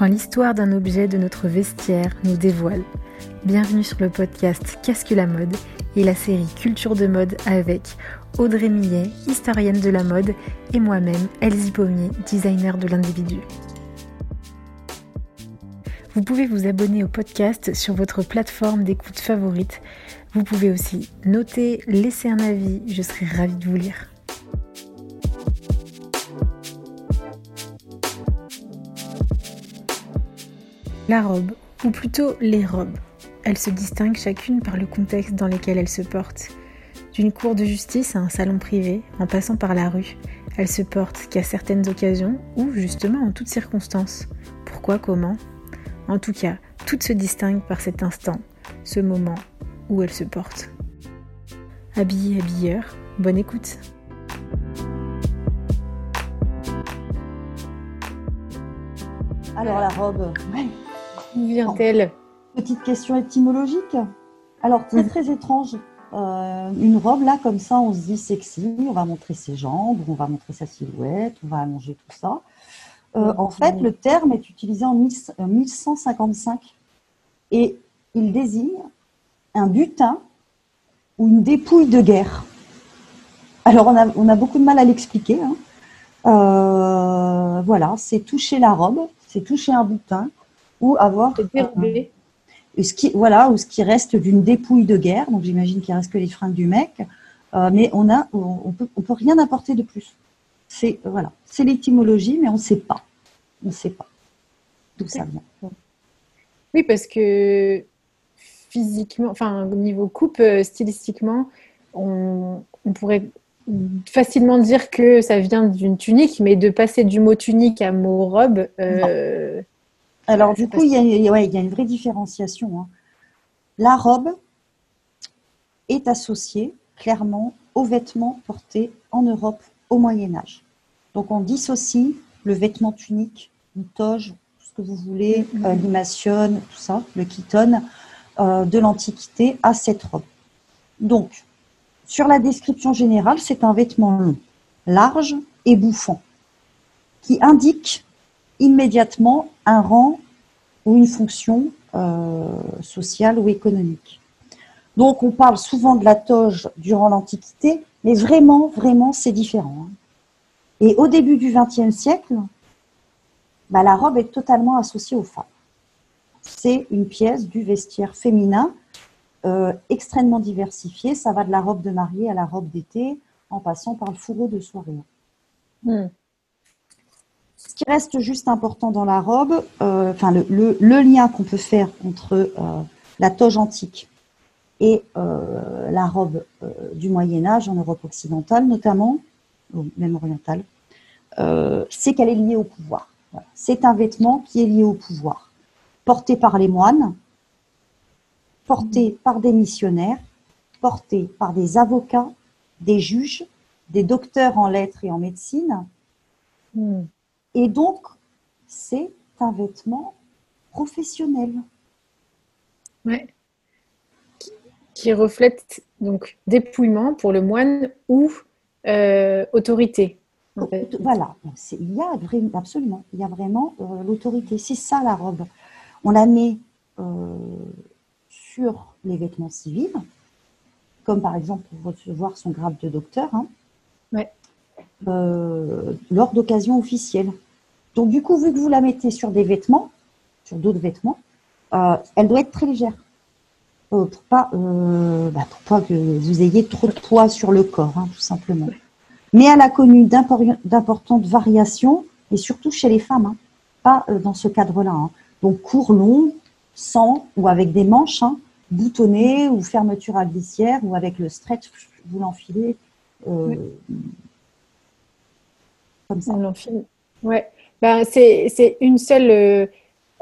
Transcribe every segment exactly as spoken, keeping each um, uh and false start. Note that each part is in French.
quand l'histoire d'un objet de notre vestiaire nous dévoile. Bienvenue sur le podcast « Qu'est-ce que la mode ?» et la série « Culture de mode » avec Audrey Millet, historienne de la mode, et moi-même, Elsie Pommier, designer de l'individu. Vous pouvez vous abonner au podcast sur votre plateforme d'écoute favorite. Vous pouvez aussi noter, laisser un avis, je serai ravie de vous lire. La robe, ou plutôt les robes, elles se distinguent chacune par le contexte dans lequel elles se portent. D'une cour de justice à un salon privé, en passant par la rue, elles se portent qu'à certaines occasions ou justement en toutes circonstances. Pourquoi, comment ? En tout cas, toutes se distinguent par cet instant, ce moment où elles se portent. Habillés, habilleurs, bonne écoute ! Alors la robe, où vient-elle ? Petite question étymologique. Alors, très très étrange. Euh, une robe, là, comme ça, on se dit sexy, on va montrer ses jambes, on va montrer sa silhouette, on va allonger tout ça. Euh, en fait, le terme est utilisé en mille cent cinquante-cinq et il désigne un butin ou une dépouille de guerre. Alors, on a, on a beaucoup de mal à l'expliquer. Hein. Euh, voilà, c'est toucher la robe, c'est toucher un butin. Ou avoir euh, ce qui, voilà, ou ce qui reste d'une dépouille de guerre. Donc j'imagine qu'il reste que les fringues du mec, euh, mais on a, on, on peut, on peut rien apporter de plus. C'est voilà, c'est l'étymologie, mais on ne sait pas, on ne sait pas d'où ça vient. Oui, parce que physiquement, enfin niveau coupe, stylistiquement, on, on pourrait facilement dire que ça vient d'une tunique, mais de passer du mot tunique à mot robe. Euh, Alors, du coup, il y a, il y a une vraie différenciation. Hein. La robe est associée clairement aux vêtements portés en Europe au Moyen-Âge. Donc, on dissocie le vêtement tunique, une toge, tout ce que vous voulez, mm-hmm. euh, l'imation, tout ça, le chiton, euh, de l'Antiquité à cette robe. Donc, sur la description générale, c'est un vêtement long, large et bouffant, qui indique immédiatement un rang ou une fonction euh, sociale ou économique. Donc, on parle souvent de la toge durant l'Antiquité, mais vraiment, vraiment, c'est différent. Et au début du vingtième siècle, bah, la robe est totalement associée aux femmes. C'est une pièce du vestiaire féminin euh, extrêmement diversifiée. Ça va de la robe de mariée à la robe d'été, en passant par le fourreau de soirée. Mmh. Ce qui reste juste important dans la robe, euh, enfin le, le, le lien qu'on peut faire entre euh, la toge antique et euh, la robe euh, du Moyen-Âge en Europe occidentale notamment, ou même orientale, euh, c'est qu'elle est liée au pouvoir. Voilà. C'est un vêtement qui est lié au pouvoir, porté par les moines, porté par des missionnaires, porté par des avocats, des juges, des docteurs en lettres et en médecine. Mm. Et donc, c'est un vêtement professionnel. Ouais. Qui, qui reflète donc dépouillement pour le moine ou euh, autorité. En fait. Voilà, c'est, il y a vraiment, absolument, il y a vraiment euh, l'autorité. C'est ça la robe. On la met euh, sur les vêtements civils, comme par exemple pour recevoir son grade de docteur. Hein. Ouais. Euh, lors d'occasions officielles. Donc du coup, vu que vous la mettez sur des vêtements, sur d'autres vêtements, euh, elle doit être très légère euh, pour pas, euh, bah, pour pas que vous ayez trop de poids sur le corps, hein, tout simplement. Mais elle a connu d'impor- d'importantes variations, et surtout chez les femmes, hein, pas euh, dans ce cadre-là. Hein. Donc court, long, sans ou avec des manches, hein, boutonnées ou fermeture à glissière ou avec le stretch, vous l'enfilez. Euh, oui. Comme ça. On l'enfile. Ouais. Ben, c'est, c'est une seule. Euh,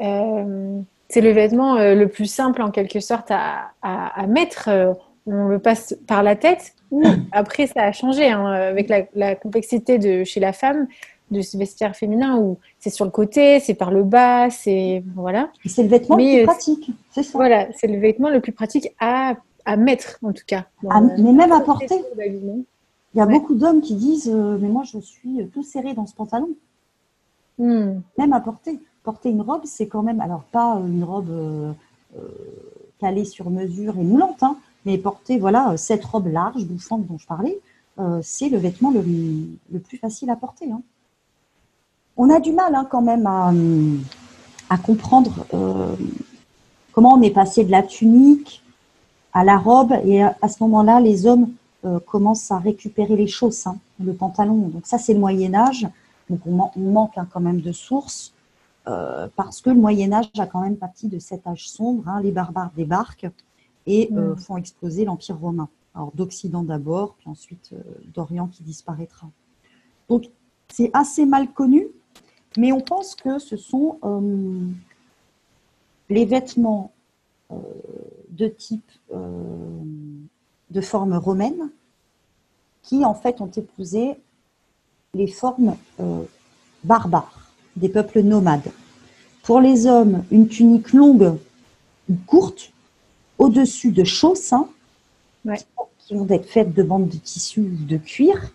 euh, c'est le vêtement euh, le plus simple en quelque sorte à, à, à mettre. Euh, on le passe par la tête. Ou après, ça a changé hein, avec la, la complexité de chez la femme de ce vestiaire féminin où c'est sur le côté, c'est par le bas, c'est voilà. Et c'est le vêtement mais, le plus pratique. C'est ça. Voilà, c'est le vêtement le plus pratique à, à mettre en tout cas. Dans, à, mais même à porter. Il y a ouais. beaucoup d'hommes qui disent euh, « mais moi, je suis tout serré dans ce pantalon. Mm. » Même à porter. porter une robe, c'est quand même, alors pas une robe euh, euh, calée sur mesure et moulante, hein, mais porter voilà, cette robe large, bouffante dont je parlais, euh, c'est le vêtement le, le plus facile à porter. Hein. On a du mal hein, quand même à, à comprendre euh, comment on est passé de la tunique à la robe, et à, à ce moment-là, les hommes euh, commencent à récupérer les chausses, hein, le pantalon. Donc ça, c'est le Moyen-Âge, donc on, man, on manque hein, quand même de sources. Euh, parce que le Moyen-Âge a quand même parti de cet âge sombre. Hein, les barbares débarquent et euh, font exploser l'Empire romain. Alors d'Occident d'abord, puis ensuite euh, d'Orient qui disparaîtra. Donc c'est assez mal connu, mais on pense que ce sont euh, les vêtements euh, de type euh, de forme romaine qui en fait ont épousé les formes euh, barbares. Des peuples nomades. Pour les hommes, une tunique longue ou courte, au-dessus de chausses, hein, ouais. qui vont être faites de bandes de tissu ou de cuir.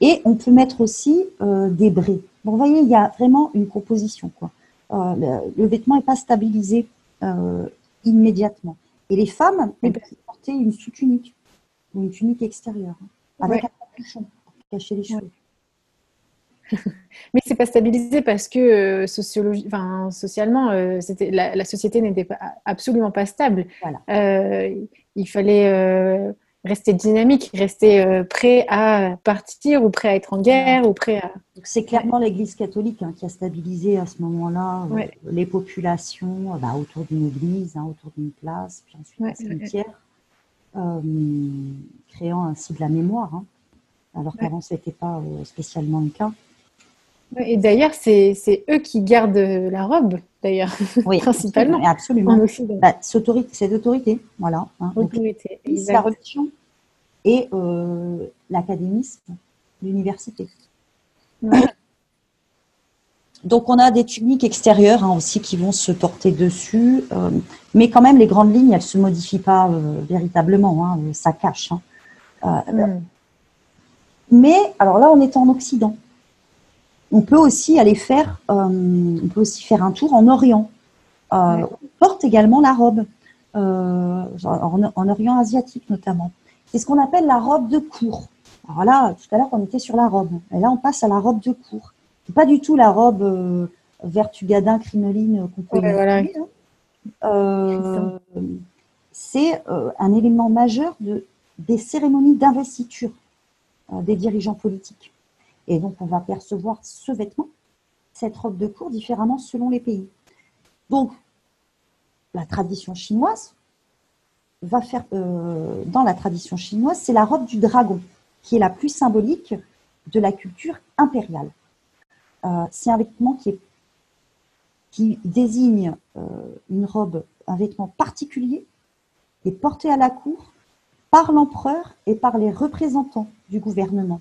Et on peut mettre aussi euh, des braies. Bon, vous voyez, il y a vraiment une composition. Quoi. Euh, le, le vêtement n'est pas stabilisé euh, immédiatement. Et les femmes, elles peuvent porter une sous-tunique, ou une tunique extérieure, hein, avec ouais. un capuchon pour cacher les cheveux. Ouais. Mais c'est pas stabilisé parce que euh, sociologie, enfin, socialement, euh, c'était, la, la société n'était pas, absolument pas stable. Voilà. Euh, il fallait euh, rester dynamique, rester euh, prêt à partir ou prêt à être en guerre. Ouais. Ou prêt à... Donc, c'est clairement l'Église catholique hein, qui a stabilisé à ce moment-là euh, ouais. les populations bah, autour d'une église, hein, autour d'une place, puis ensuite ouais, un cimetière, ouais. euh, créant ainsi de la mémoire. Hein, alors ouais. qu'avant, ce n'était pas euh, spécialement le cas. Et d'ailleurs, c'est, c'est eux qui gardent la robe, d'ailleurs, oui, principalement. Absolument. absolument. Bah, c'est l'autorité, voilà. Hein. Autorité, donc, la religion et euh, l'académisme, l'université. Ouais. Donc, on a des tuniques extérieures hein, aussi qui vont se porter dessus. Euh, mais quand même, les grandes lignes, elles ne se modifient pas euh, véritablement. Hein, ça cache. Hein. Euh, mm. Mais, alors là, on est en Occident. On peut aussi aller faire, euh, on peut aussi faire un tour en Orient. Euh, ouais. On porte également la robe, euh, en, en Orient asiatique notamment. C'est ce qu'on appelle la robe de cour. Alors là, tout à l'heure, on était sur la robe. Et là, on passe à la robe de cour. C'est pas du tout la robe euh, vertugadin, crinoline qu'on peut ouais, voilà. hein. euh, C'est euh, un élément majeur de, des cérémonies d'investiture euh, des dirigeants politiques. Et donc, on va percevoir ce vêtement, cette robe de cour, différemment selon les pays. Donc, la tradition chinoise va faire, euh, dans la tradition chinoise, c'est la robe du dragon, qui est la plus symbolique de la culture impériale. Euh, c'est un vêtement qui, est, qui désigne euh, une robe, un vêtement particulier, qui est porté à la cour par l'empereur et par les représentants du gouvernement.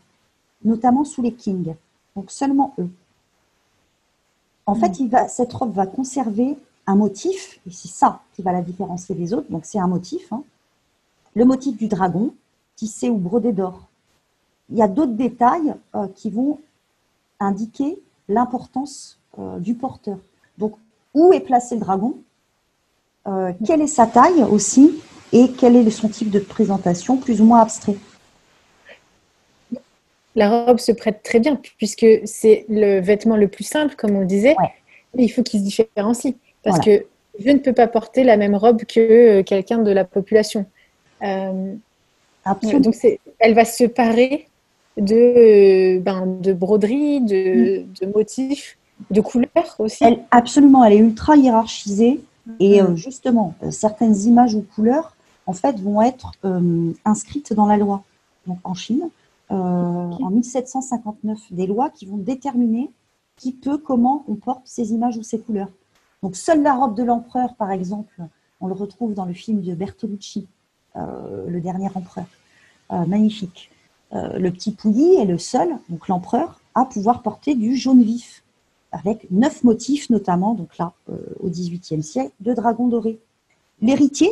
Notamment sous les kings, donc seulement eux. En mmh. fait, il va, cette robe va conserver un motif, et c'est ça qui va la différencier des autres, donc c'est un motif, hein. Le motif du dragon, tissé ou brodé d'or. Il y a d'autres détails euh, qui vont indiquer l'importance euh, du porteur. Donc, où est placé le dragon, euh, quelle est sa taille aussi, et quel est son type de présentation, plus ou moins abstrait. La robe se prête très bien puisque c'est le vêtement le plus simple, comme on disait, ouais. mais il faut qu'il se différencie parce voilà. que je ne peux pas porter la même robe que quelqu'un de la population. Euh, Absolument. Donc, c'est, elle va se parer de, ben, de broderies, de, mm. de motifs, de couleurs aussi. Elle, absolument, elle est ultra hiérarchisée et mm. euh, justement, certaines images ou couleurs, en fait, vont être euh, inscrites dans la loi. Donc, en Chine, Euh, okay. en mille sept cent cinquante-neuf, des lois qui vont déterminer qui peut, comment on porte ces images ou ces couleurs. Donc, seule la robe de l'empereur, par exemple, on le retrouve dans le film de Bertolucci, euh, le dernier empereur, euh, magnifique. Euh, le petit Pouilly est le seul, donc l'empereur, à pouvoir porter du jaune vif, avec neuf motifs, notamment, donc là, euh, au dix-huitième siècle, de dragon doré. L'héritier,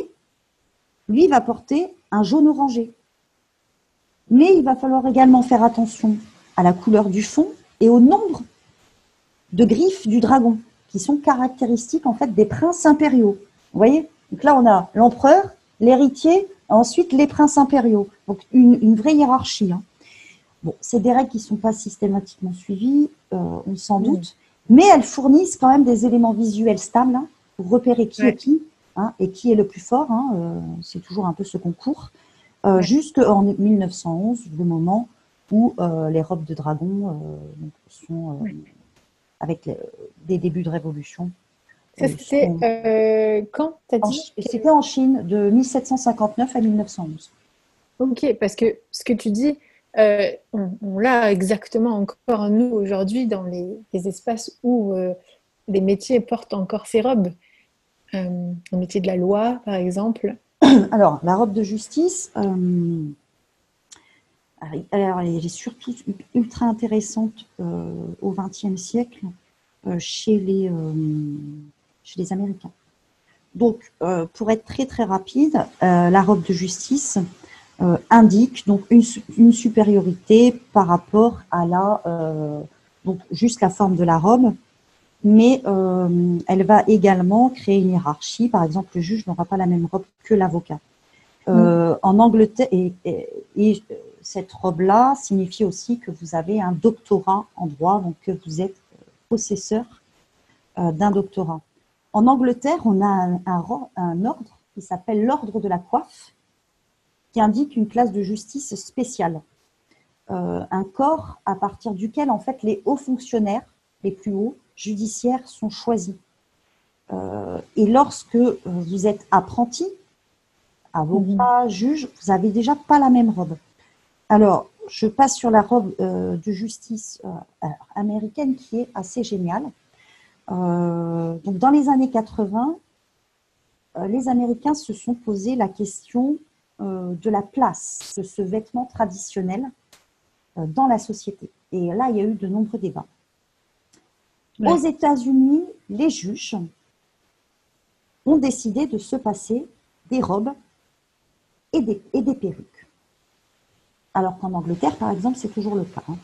lui, va porter un jaune orangé. Mais il va falloir également faire attention à la couleur du fond et au nombre de griffes du dragon, qui sont caractéristiques en fait des princes impériaux. Vous voyez? Donc là, on a l'empereur, l'héritier, ensuite les princes impériaux. Donc une, une vraie hiérarchie. Hein. Bon, c'est des règles qui ne sont pas systématiquement suivies, euh, on s'en doute, mmh. mais elles fournissent quand même des éléments visuels stables hein, pour repérer qui ouais. est qui hein, et qui est le plus fort. Hein, euh, c'est toujours un peu ce concours. Euh, ouais. Jusqu'en mille neuf cent onze, le moment où euh, les robes de dragon euh, donc, sont, euh, ouais. avec les, des débuts de révolution. Ça, c'était sont... euh, quand t'as dit en, c'était en Chine, de mille sept cent cinquante-neuf à mille neuf cent onze. Ok, parce que ce que tu dis... Euh, on, on l'a exactement encore nous aujourd'hui dans les, les espaces où euh, les métiers portent encore ces robes, euh, le métier de la loi par exemple. Alors la robe de justice, euh, alors, elle est surtout ultra intéressante euh, au vingtième siècle euh, chez, les, euh, chez les Américains. Donc euh, pour être très très rapide, euh, la robe de justice Euh, indique donc une, une supériorité par rapport à la euh, donc juste la forme de la robe, mais euh, elle va également créer une hiérarchie. Par exemple, le juge n'aura pas la même robe que l'avocat. Euh, mmh. En Angleterre, et, et, et cette robe-là signifie aussi que vous avez un doctorat en droit, donc que vous êtes possesseur euh, d'un doctorat. En Angleterre, on a un, un, un ordre qui s'appelle l'ordre de la coiffe, qui indique une classe de justice spéciale, euh, un corps à partir duquel en fait les hauts fonctionnaires, les plus hauts judiciaires sont choisis. Euh, et lorsque vous êtes apprenti, avocat, mmh. juge, vous n'avez déjà pas la même robe. Alors, je passe sur la robe euh, de justice euh, américaine qui est assez géniale. Euh, donc, dans les années quatre-vingts, euh, les Américains se sont posé la question de la place de ce vêtement traditionnel dans la société. Et là, il y a eu de nombreux débats. Ouais. Aux États-Unis, les juges ont décidé de se passer des robes et des, et des perruques. Alors qu'en Angleterre, par exemple, c'est toujours le cas. Hein.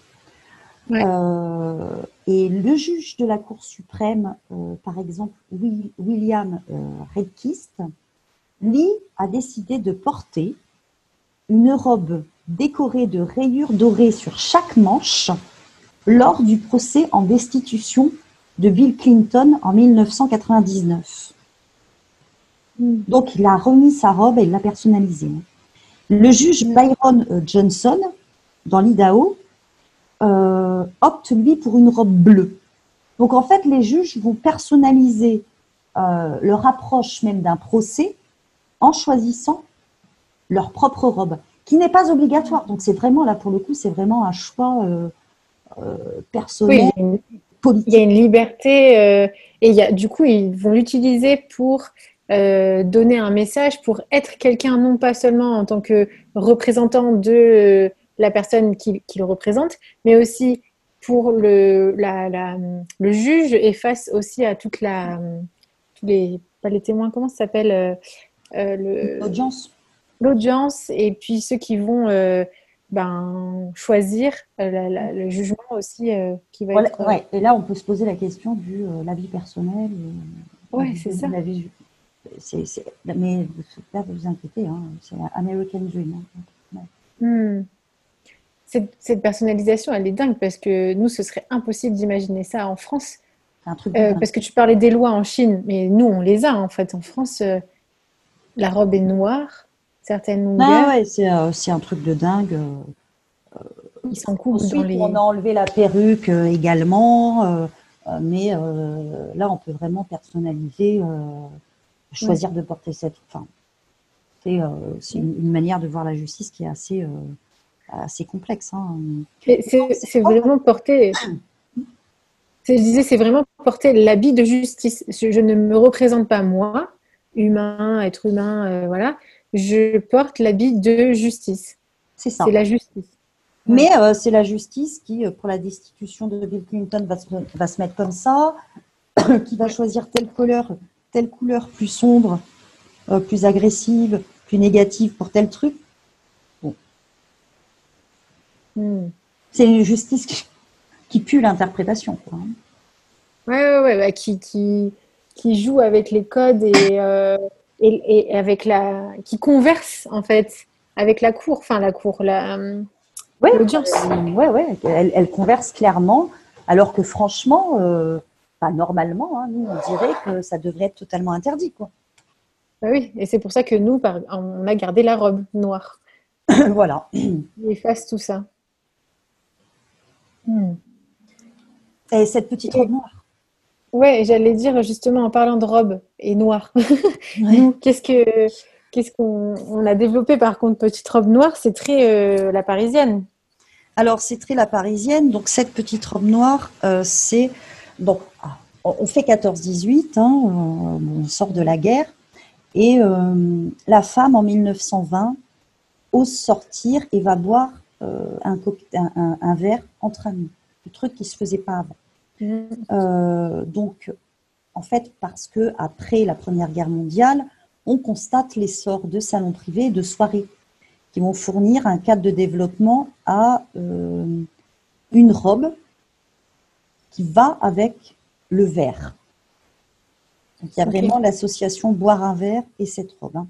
Ouais. Euh, et le juge de la Cour suprême, euh, par exemple, Will, William euh, Rehnquist, lui a décidé de porter une robe décorée de rayures dorées sur chaque manche lors du procès en destitution de Bill Clinton en mille neuf cent quatre-vingt-dix-neuf. Donc, il a remis sa robe et il l'a personnalisée. Le juge Byron Johnson, dans l'Idaho, euh, opte, lui, pour une robe bleue. Donc, en fait, les juges vont personnaliser euh, leur approche même d'un procès en choisissant leur propre robe, qui n'est pas obligatoire. Donc, c'est vraiment, là, pour le coup, c'est vraiment un choix euh, euh, personnel, oui, politique. Il y a une liberté euh, et il y a, du coup, ils vont l'utiliser pour euh, donner un message, pour être quelqu'un, non pas seulement en tant que représentant de la personne qui, qui le représente, mais aussi pour le, la, la, le juge et face aussi à toute la... Tous les, pas les témoins, comment ça s'appelle euh, Euh, le, l'audience. l'audience et puis ceux qui vont euh, ben, choisir euh, la, la, le jugement aussi euh, qui va voilà, être... Ouais. Et là on peut se poser la question de euh, la vie personnelle et, ouais, c'est ça. La vie... c'est, c'est... mais là vous vous inquiétez hein, c'est l'American Dream hein. ouais. hmm. cette, cette personnalisation elle est dingue parce que nous ce serait impossible d'imaginer ça en France. C'est un truc euh, parce que tu parlais des lois en Chine mais nous on les a en fait en France. euh... La robe est noire, certaines longueurs. Ah ouais, c'est, euh, c'est un truc de dingue. Euh, Ils s'en coupent ensuite, dans les... on a enlevé la perruque euh, également, euh, mais euh, là, on peut vraiment personnaliser, euh, choisir oui. de porter cette... Enfin, c'est, euh, c'est une, une manière de voir la justice qui est assez, euh, assez complexe. Hein. Et c'est, non, c'est, c'est vraiment porter... Je disais, c'est vraiment porter l'habit de justice. Je, je ne me représente pas moi, humain, être humain, euh, voilà, je porte l'habit de justice. C'est ça. C'est la justice. Mais euh, c'est la justice qui, pour la destitution de Bill Clinton, va se, va se mettre comme ça, qui va choisir telle couleur, telle couleur plus sombre, euh, plus agressive, plus négative pour tel truc. Bon. Mm. C'est une justice qui, qui pue l'interprétation, quoi. Ouais, ouais, ouais, bah, qui, qui, qui joue avec les codes et, euh, et, et avec la. Qui converse, en fait, avec la cour, enfin, la cour, la. Ouais, l'audience. Euh, ouais, ouais, elle, elle converse clairement, alors que franchement, euh, pas normalement, hein, nous, on dirait que ça devrait être totalement interdit, quoi. Bah oui, et c'est pour ça que nous, on a gardé la robe noire. Voilà. Il efface tout ça. Hmm. Et cette petite robe noire. Ouais, j'allais dire justement en parlant de robe et noire. Ouais. Qu'est-ce que, qu'est-ce qu'on on a développé par contre, petite robe noire, c'est très euh, la parisienne. Alors c'est très la parisienne. Donc cette petite robe noire, euh, c'est bon. On fait quatorze dix-huit, hein, on, on sort de la guerre. Et euh, la femme, en mille neuf cent vingt, ose sortir et va boire euh, un, un, un, un verre entre amis. Le truc qui ne se faisait pas avant. Mmh. Euh, donc, en fait, parce qu'après la Première Guerre mondiale, on constate l'essor de salons privés et de soirées qui vont fournir un cadre de développement à euh, une robe qui va avec le verre. Donc, il y a vraiment okay. l'association boire un verre et cette robe. Hein.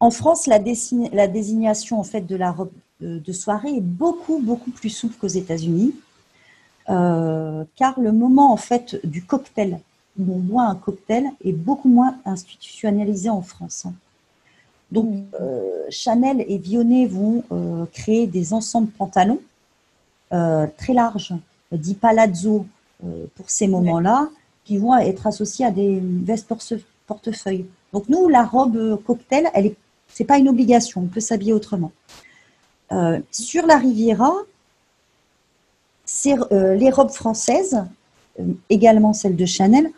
En France, la, désign- la désignation en fait, de la robe de, de soirée est beaucoup, beaucoup plus souple qu'aux États-Unis, euh, car le moment en fait, du cocktail, où on boit un cocktail, est beaucoup moins institutionnalisé en France. Hein. Donc, euh, Chanel et Vionnet vont euh, créer des ensembles pantalons euh, très larges, dits palazzo euh, pour ces moments-là, qui vont être associés à des vestes portefeuille. Donc nous, la robe cocktail, elle est, c'est pas une obligation, on peut s'habiller autrement. Euh, sur la Riviera, c'est, euh, les robes françaises, euh, également celles de Chanel,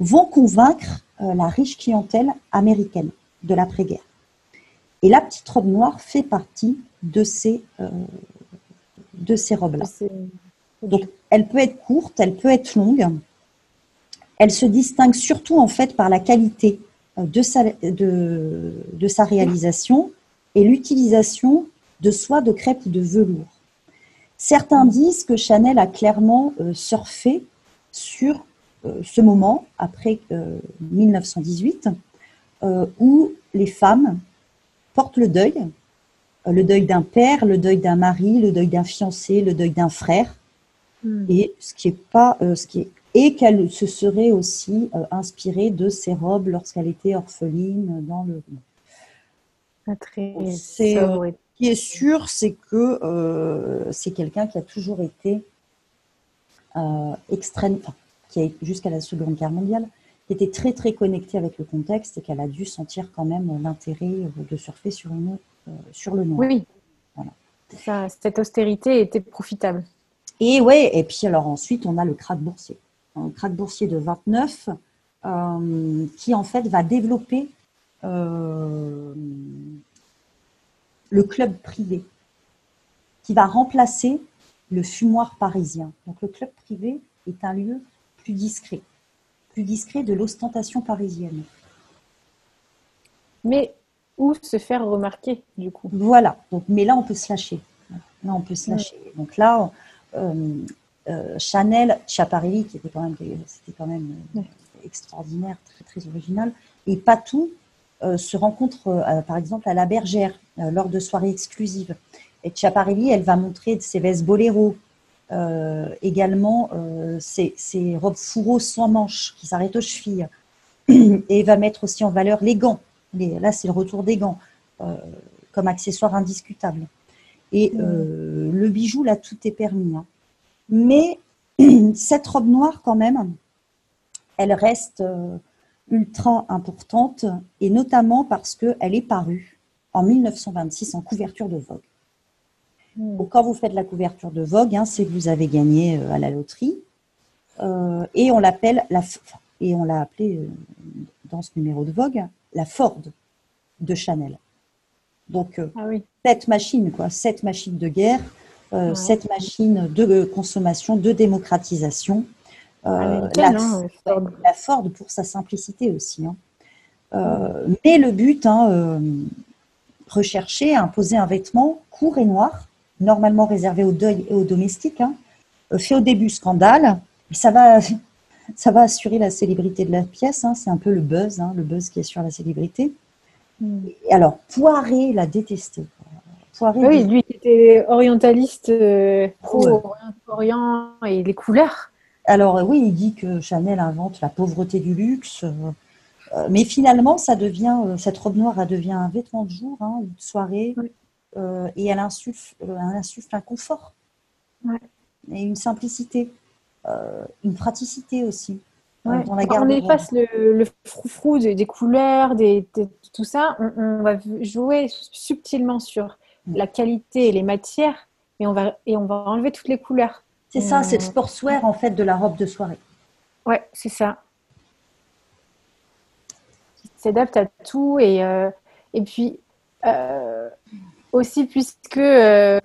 vont convaincre euh, la riche clientèle américaine de l'après-guerre. Et la petite robe noire fait partie de ces, euh, de ces robes-là. Donc elle peut être courte, elle peut être longue. Elle se distingue surtout en fait par la qualité de sa, de, de sa réalisation et l'utilisation de soie de crêpe ou de velours. Certains disent que Chanel a clairement euh, surfé sur euh, ce moment après euh, mille neuf cent dix-huit euh, où les femmes portent le deuil, euh, le deuil d'un père, le deuil d'un mari, le deuil d'un fiancé, le deuil d'un frère. Mm. Et ce qui est pas, euh, ce qui est et qu'elle se serait aussi euh, inspirée de ses robes lorsqu'elle était orpheline dans le... Très c'est, euh, ce qui est sûr, c'est que euh, c'est quelqu'un qui a toujours été euh, extrême, enfin, qui a, jusqu'à la Seconde Guerre mondiale, qui était très très connectée avec le contexte et qu'elle a dû sentir quand même l'intérêt de surfer sur, une, euh, sur le noir. Oui, oui. Voilà. Ça, cette austérité était profitable. Et ouais, et puis alors ensuite, on a le krach boursier. Un krach boursier de vingt-neuf euh, qui en fait va développer euh, le club privé qui va remplacer le fumoir parisien. Donc le club privé est un lieu plus discret, plus discret de l'ostentation parisienne. Mais où se faire remarquer du coup ? Voilà, donc, mais là on peut se lâcher. Là on peut se lâcher. Donc là... On, Euh, euh, Chanel, Schiaparelli, qui était quand même, c'était quand même euh, extraordinaire, très, très original, et Patou euh, se rencontrent euh, par exemple à la Bergère euh, lors de soirées exclusives. Et Schiaparelli, elle va montrer ses vestes boléro, euh, également euh, ses, ses robes fourreaux sans manches qui s'arrêtent aux chevilles, et va mettre aussi en valeur les gants. Les, là, c'est le retour des gants euh, comme accessoire indiscutable. Et euh, le bijou, là, tout est permis. Hein. Mais cette robe noire, quand même, elle reste euh, ultra importante, et notamment parce qu'elle est parue en mille neuf cent vingt-six en couverture de Vogue. Mm. Donc, quand vous faites la couverture de Vogue, hein, c'est que vous avez gagné euh, à la loterie. Euh, et on l'appelle, la, et on l'a appelée euh, dans ce numéro de Vogue, la Ford de Chanel. Donc, ah oui. cette machine, quoi, cette machine de guerre, euh, ouais. cette machine de consommation, de démocratisation. Euh, la, non, Ford. la Ford pour sa simplicité aussi. Hein. Euh, ouais. Mais le but, hein, euh, rechercher, imposer un vêtement court et noir, normalement réservé au deuil et aux domestiques, hein, fait au début scandale ça va, ça va assurer la célébrité de la pièce. Hein. C'est un peu le buzz, hein, le buzz qui est sur la célébrité. Mm. Et alors, Poiré l'a détesté. Poiré, oui, lui qui était orientaliste, euh, pro-orient et les couleurs. Alors oui, il dit que Chanel invente la pauvreté du luxe, euh, mais finalement, ça devient, euh, cette robe noire, elle devient un vêtement de jour, hein, une soirée, oui. euh, et elle insuffle, euh, elle insuffle un confort, ouais. et une simplicité, euh, une praticité aussi. Ouais. Dans la on efface le, le froufrou des, des couleurs, des, des, tout ça, on, on va jouer subtilement sur la qualité et les matières, et on va, et on va enlever toutes les couleurs. C'est ça, c'est le sportswear en fait de la robe de soirée. Ouais, c'est ça. Qui s'adapte à tout et euh, et puis euh, aussi puisque euh,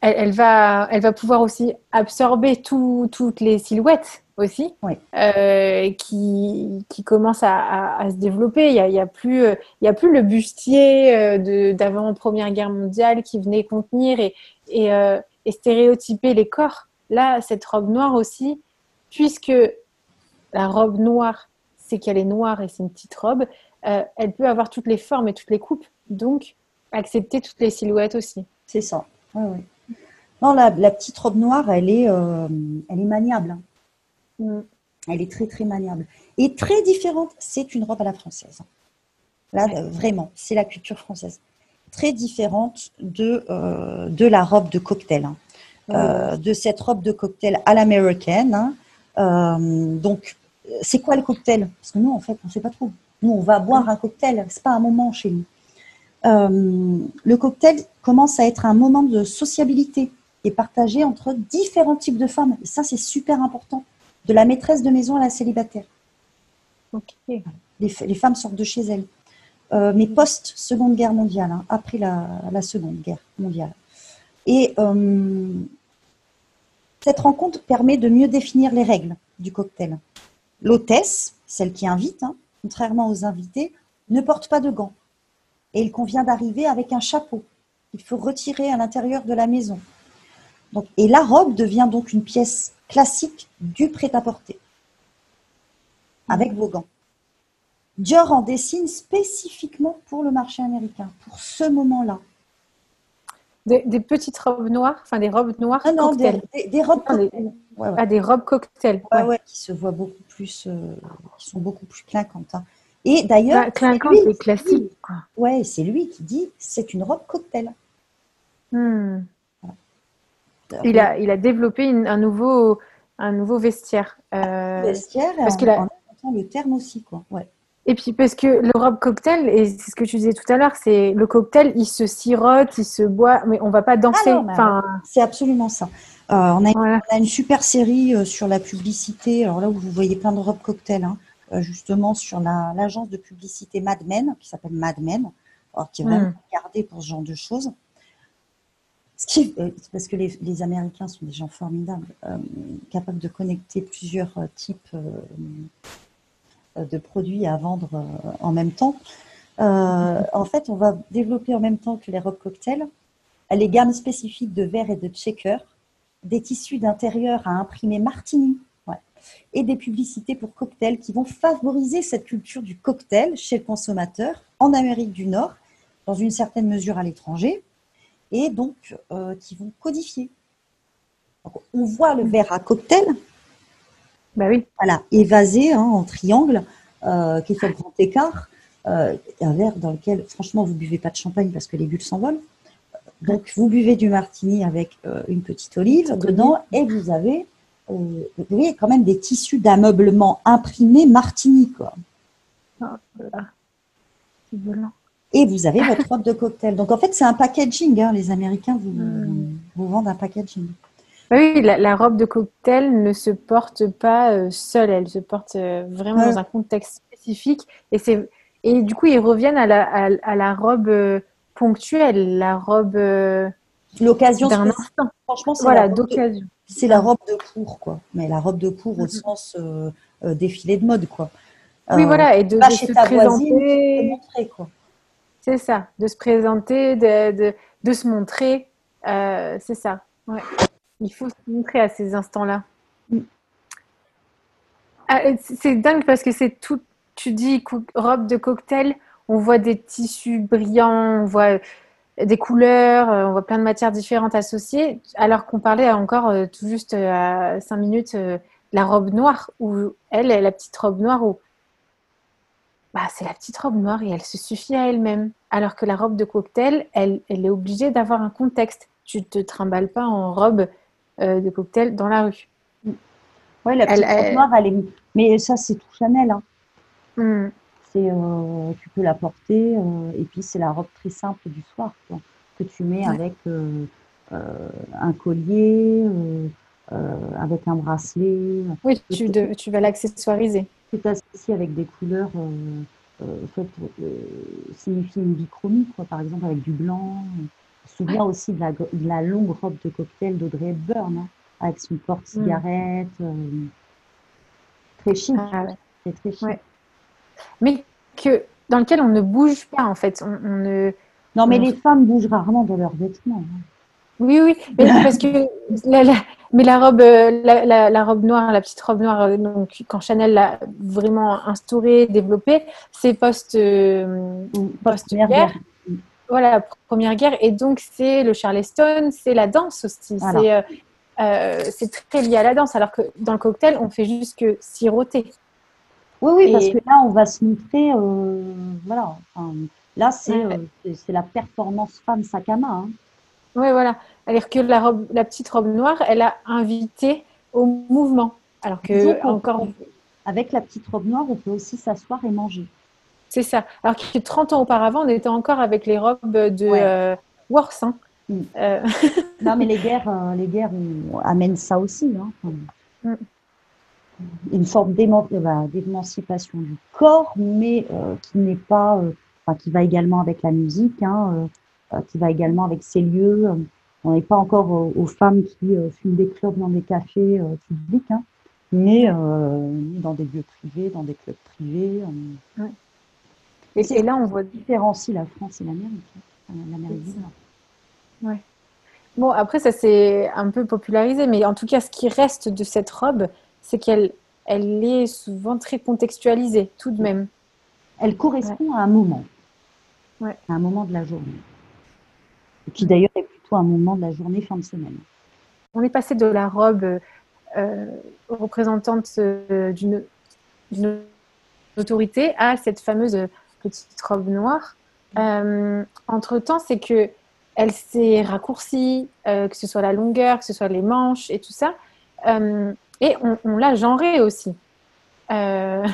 elle, elle va elle va pouvoir aussi absorber tout, toutes les silhouettes aussi, oui. euh, qui qui commencent à, à, à se développer. Il y a il y a plus euh, il y a plus le bustier euh, de d'avant Première Guerre mondiale qui venait contenir et et, euh, et stéréotyper les corps. Là, cette robe noire aussi, puisque la robe noire, c'est qu'elle est noire et c'est une petite robe, euh, elle peut avoir toutes les formes et toutes les coupes, donc accepter toutes les silhouettes aussi. C'est ça, oui, oui. Non, la, la petite robe noire, elle est, euh, elle est maniable. Mm. Elle est très, très maniable. Et très différente, c'est une robe à la française. Là, ouais. vraiment, c'est la culture française. Très différente de, euh, de la robe de cocktail, hein. Euh, de cette robe de cocktail à l'américaine. Hein. Euh, donc, c'est quoi le cocktail? Parce que nous, en fait, on ne sait pas trop. Nous, on va boire un cocktail. C'est pas un moment chez nous. Euh, le cocktail commence à être un moment de sociabilité et partagé entre différents types de femmes. Et ça, c'est super important. De la maîtresse de maison à la célibataire. Okay. Les, les femmes sortent de chez elles. Euh, mais post-Seconde Guerre mondiale, hein, après la, la Seconde Guerre mondiale. Et euh, cette rencontre permet de mieux définir les règles du cocktail. L'hôtesse, celle qui invite, hein, contrairement aux invités, ne porte pas de gants. Et il convient d'arriver avec un chapeau qu'il faut retirer à l'intérieur de la maison. Donc, et la robe devient donc une pièce classique du prêt-à-porter, avec vos gants. Dior en dessine spécifiquement pour le marché américain, pour ce moment-là. Des, des petites robes noires, enfin des robes noires ah non, cocktail. Des, des, des robes cocktail. Des, ouais, ouais. Ah, des robes cocktail. Ouais. Ouais, ouais, qui se voient beaucoup plus, euh, qui sont beaucoup plus clinquantes. Hein. Et d'ailleurs, bah, clinquante, c'est, lui, c'est classique. Quoi. Ouais, c'est lui qui dit, c'est une robe cocktail. Hmm. Voilà. Il a, il a développé une, un nouveau, un nouveau vestiaire. Euh, vestiaire, parce qu'il a entend le terme aussi, quoi. Ouais. Et puis parce que le robe cocktail, et c'est ce que tu disais tout à l'heure, c'est le cocktail, il se sirote, il se boit, mais on ne va pas danser. Ah non, enfin... C'est absolument ça. Euh, on, a, voilà. on a une super série sur la publicité, alors là où vous voyez plein de robes cocktail, hein, justement sur la, l'agence de publicité Mad Men, qui s'appelle Mad Men, alors qui est vraiment mmh. regardée pour ce genre de choses. Ce qui, euh, c'est parce que les, les Américains sont des gens formidables, euh, capables de connecter plusieurs types... Euh, de produits à vendre en même temps. Euh, en fait, on va développer en même temps que les robes cocktails les gammes spécifiques de verre et de checker, des tissus d'intérieur à imprimer martini, ouais, et des publicités pour cocktails qui vont favoriser cette culture du cocktail chez le consommateur en Amérique du Nord, dans une certaine mesure à l'étranger, et donc euh, qui vont codifier. Donc, on voit le verre à cocktail. Ben oui. Voilà, évasé, hein, en triangle, euh, qui fait le grand écart, euh, un verre dans lequel, franchement, vous ne buvez pas de champagne parce que les bulles s'envolent. Donc, vous buvez du martini avec euh, une petite olive c'est dedans bien. Et vous avez, euh, vous voyez, quand même des tissus d'ameublement imprimés martini, quoi. Oh, voilà. C'est violent. Et vous avez votre robe de cocktail. Donc, en fait, c'est un packaging. Hein. Les Américains vous, hmm. vous vendent un packaging. Oui, la, la robe de cocktail ne se porte pas euh, seule, elle se porte euh, vraiment ouais. dans un contexte spécifique. Et, c'est, et du coup, ils reviennent à la, à, à la robe euh, ponctuelle, la robe euh, l'occasion d'un spécifique. Instant. Franchement, c'est, voilà, la d'occasion. De, c'est la robe de cours, quoi. Mais la robe de cours mm-hmm. au sens euh, euh, défilé de mode, quoi. Euh, oui, voilà, et de, de se présenter, voisine, de montrer, quoi. C'est ça, de se présenter, de, de, de se montrer, euh, c'est ça, ouais. Il faut se montrer à ces instants-là. Ah, c'est dingue parce que c'est tout, tu dis co- robe de cocktail, on voit des tissus brillants, on voit des couleurs, on voit plein de matières différentes associées, alors qu'on parlait encore euh, tout juste euh, à cinq minutes euh, de la robe noire, où elle, la petite robe noire, où bah, c'est la petite robe noire et elle se suffit à elle-même. Alors que la robe de cocktail, elle, elle est obligée d'avoir un contexte. Tu ne te trimbales pas en robe euh, de cocktail dans la rue. Oui, la petite elle, robe elle... noire, elle est... mais ça, c'est tout Chanel. Hein. Mm. C'est, euh, tu peux la porter euh, et puis c'est la robe très simple du soir quoi, que tu mets ouais. avec euh, euh, un collier, euh, euh, avec un bracelet. Oui, tu, de, tu vas l'accessoiriser. C'est associé avec des couleurs euh, euh, faites, euh, signifient une bichromie, quoi, par exemple avec du blanc. Je me souviens ouais. aussi de la, de la longue robe de cocktail d'Audrey Hepburn, hein, avec son porte-cigarette. Mm. Euh, très chic. Ah, ouais. C'est très chic. Ouais. Mais que, dans lequel on ne bouge pas, en fait. On, on ne, non, mais on... les femmes bougent rarement dans leurs vêtements. Hein. Oui, oui, mais parce que la, la, mais la, robe, la, la, la robe noire, la petite robe noire, donc, quand Chanel l'a vraiment instaurée, développée, c'est post, euh, post-guerre. Guerre. Voilà, première guerre. Et donc, c'est le Charleston, c'est la danse aussi. Voilà. C'est, euh, euh, c'est très lié à la danse, alors que dans le cocktail, on fait juste que siroter. Oui, oui, parce et... que là, on va se montrer, euh, voilà, enfin, là, c'est, ouais. euh, c'est la performance femme sac à main. Hein. Oui, voilà. C'est-à-dire que la, robe, la petite robe noire, elle a invité au mouvement. Alors que, encore. Peut, avec la petite robe noire, on peut aussi s'asseoir et manger. C'est ça. Alors que trente ans auparavant, on était encore avec les robes de ouais. euh, Worth. Hein. Mmh. Euh... non, mais les guerres, euh, les guerres amènent ça aussi. Hein. Mmh. Une forme d'éman- bah, d'émancipation du corps, mais euh, qui n'est pas, euh, enfin, qui va également avec la musique, hein, euh, qui va également avec ces lieux. On n'est pas encore euh, aux femmes qui euh, fument des clubs dans des cafés euh, publics, hein, mais euh, dans des lieux privés, dans des clubs privés. Euh, ouais. et, et là, on voit différencier la France et l'Amérique, hein, l'Amérique du Nord. Ouais. Bon, après, ça s'est un peu popularisé, mais en tout cas, ce qui reste de cette robe, c'est qu'elle elle est souvent très contextualisée, tout de même. Elle correspond ouais. à un moment, ouais. à un moment de la journée, et qui d'ailleurs est plutôt un moment de la journée fin de semaine. On est passé de la robe euh, représentante euh, d'une, d'une autorité à cette fameuse petite robe noire. Euh, entre-temps, c'est qu'elle s'est raccourcie, euh, que ce soit la longueur, que ce soit les manches et tout ça. Euh, Et on, on l'a genré aussi. Euh,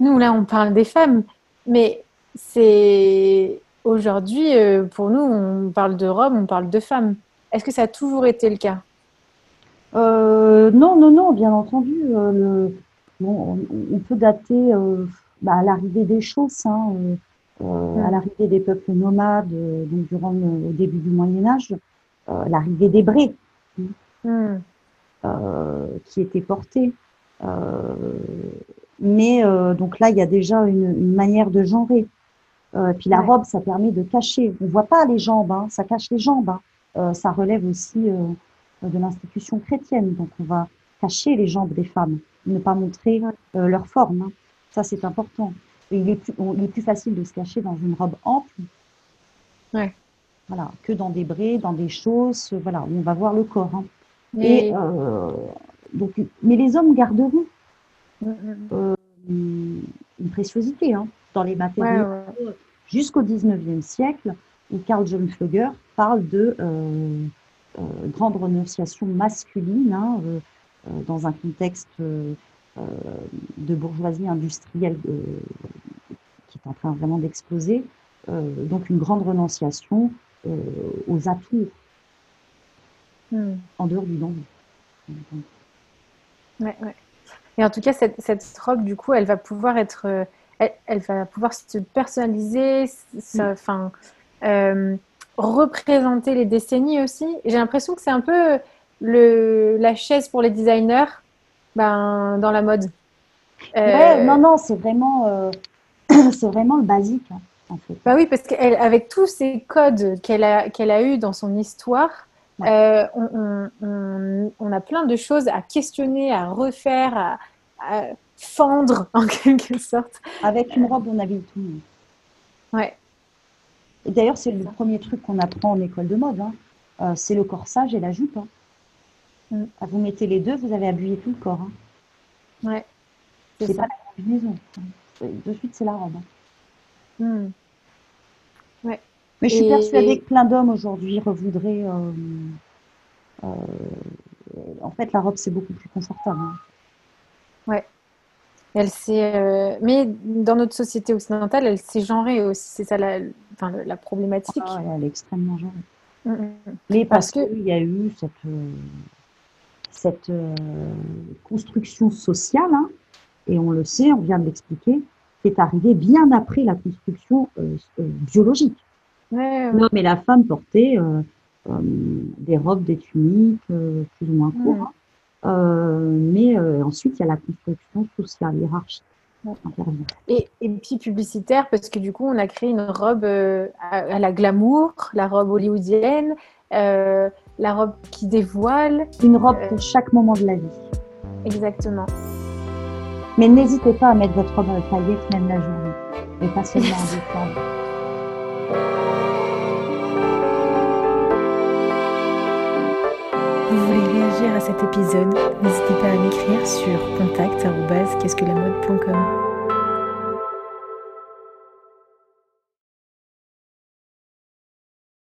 nous, là, on parle des femmes, mais c'est aujourd'hui, euh, pour nous, on parle de robes, on parle de femmes. Est-ce que ça a toujours été le cas ? euh, Non, non, non, bien entendu. Euh, le, bon, on, on peut dater euh, bah, à l'arrivée des choses, hein, euh, mmh. à l'arrivée des peuples nomades, euh, donc durant le, au début du Moyen-Âge, euh, l'arrivée des brés. Mmh. Mmh. Euh, qui était portée. Euh, mais euh, donc là, il y a déjà une, une manière de genrer. Euh, puis la ouais. robe, ça permet de cacher. On ne voit pas les jambes, hein, ça cache les jambes. Hein. Euh, ça relève aussi euh, de l'institution chrétienne. Donc on va cacher les jambes des femmes, ne pas montrer euh, leur forme. Hein. Ça, c'est important. Et il est plus, on, il est plus facile de se cacher dans une robe ample ouais. voilà, que dans des braies, dans des chausses. Voilà, on va voir le corps. Hein. Et, euh, donc, mais les hommes garderont euh, une préciosité hein, dans les matériaux. Ouais, ouais. Jusqu'au dix-neuvième siècle, où Carl Jung Flügel parle de euh, euh, grande renonciation masculine hein, euh, euh, dans un contexte euh, de bourgeoisie industrielle euh, qui est en train vraiment d'exploser. Euh, donc une grande renonciation euh, aux atours. Hmm. En dehors du don. Ouais, ouais. Et en tout cas, cette, cette robe, du coup, elle va pouvoir être, elle, elle va pouvoir se personnaliser, se, enfin, euh, représenter les décennies aussi. J'ai l'impression que c'est un peu le, la chaise pour les designers, ben, dans la mode. Euh, ouais, non, non, c'est vraiment, euh, c'est vraiment le basique, hein, en fait. Bah oui, parce qu'avec tous ces codes qu'elle a, qu'elle a eu dans son histoire. Euh, on, on, on a plein de choses à questionner, à refaire, à, euh, fendre en quelque sorte. Avec une robe, on habille tout le monde. Ouais. Et d'ailleurs, c'est le premier truc qu'on apprend en école de mode. Hein. Euh, c'est le corsage et la jupe. Hein. Mm. Ah, vous mettez les deux, vous avez habillé tout le corps. Hein. Ouais. C'est pas la combinaison. De suite, c'est la robe. Hein. Mm. Ouais. Mais je suis et... persuadée que plein d'hommes aujourd'hui revoudraient... Euh, euh, en fait, la robe, c'est beaucoup plus confortable. Hein. Ouais. Elle s'est, euh... mais dans notre société occidentale, elle s'est genrée aussi. C'est ça la, enfin, la problématique. Ah, elle est extrêmement genrée. Mm-hmm. Mais parce, parce que il y a eu cette, euh, cette euh, construction sociale, hein, et on le sait, on vient de l'expliquer, qui est arrivée bien après la construction euh, euh, biologique. Ouais, ouais. L'homme et la femme portaient euh, euh, des robes, des tuniques, euh, plus ou moins courtes. Mm. Hein. Euh, mais euh, ensuite il y a la construction sociale, hiérarchique, et, et puis publicitaire, parce que du coup on a créé une robe euh, à, à la glamour, la robe hollywoodienne, euh, la robe qui dévoile, une robe euh... pour chaque moment de la vie. Exactement. Mais n'hésitez pas à mettre votre robe à paillettes même la journée, et pas seulement en décembre. Vous voulez réagir à cet épisode? N'hésitez pas à m'écrire sur contact arobase qu'est-ce que la mode point com.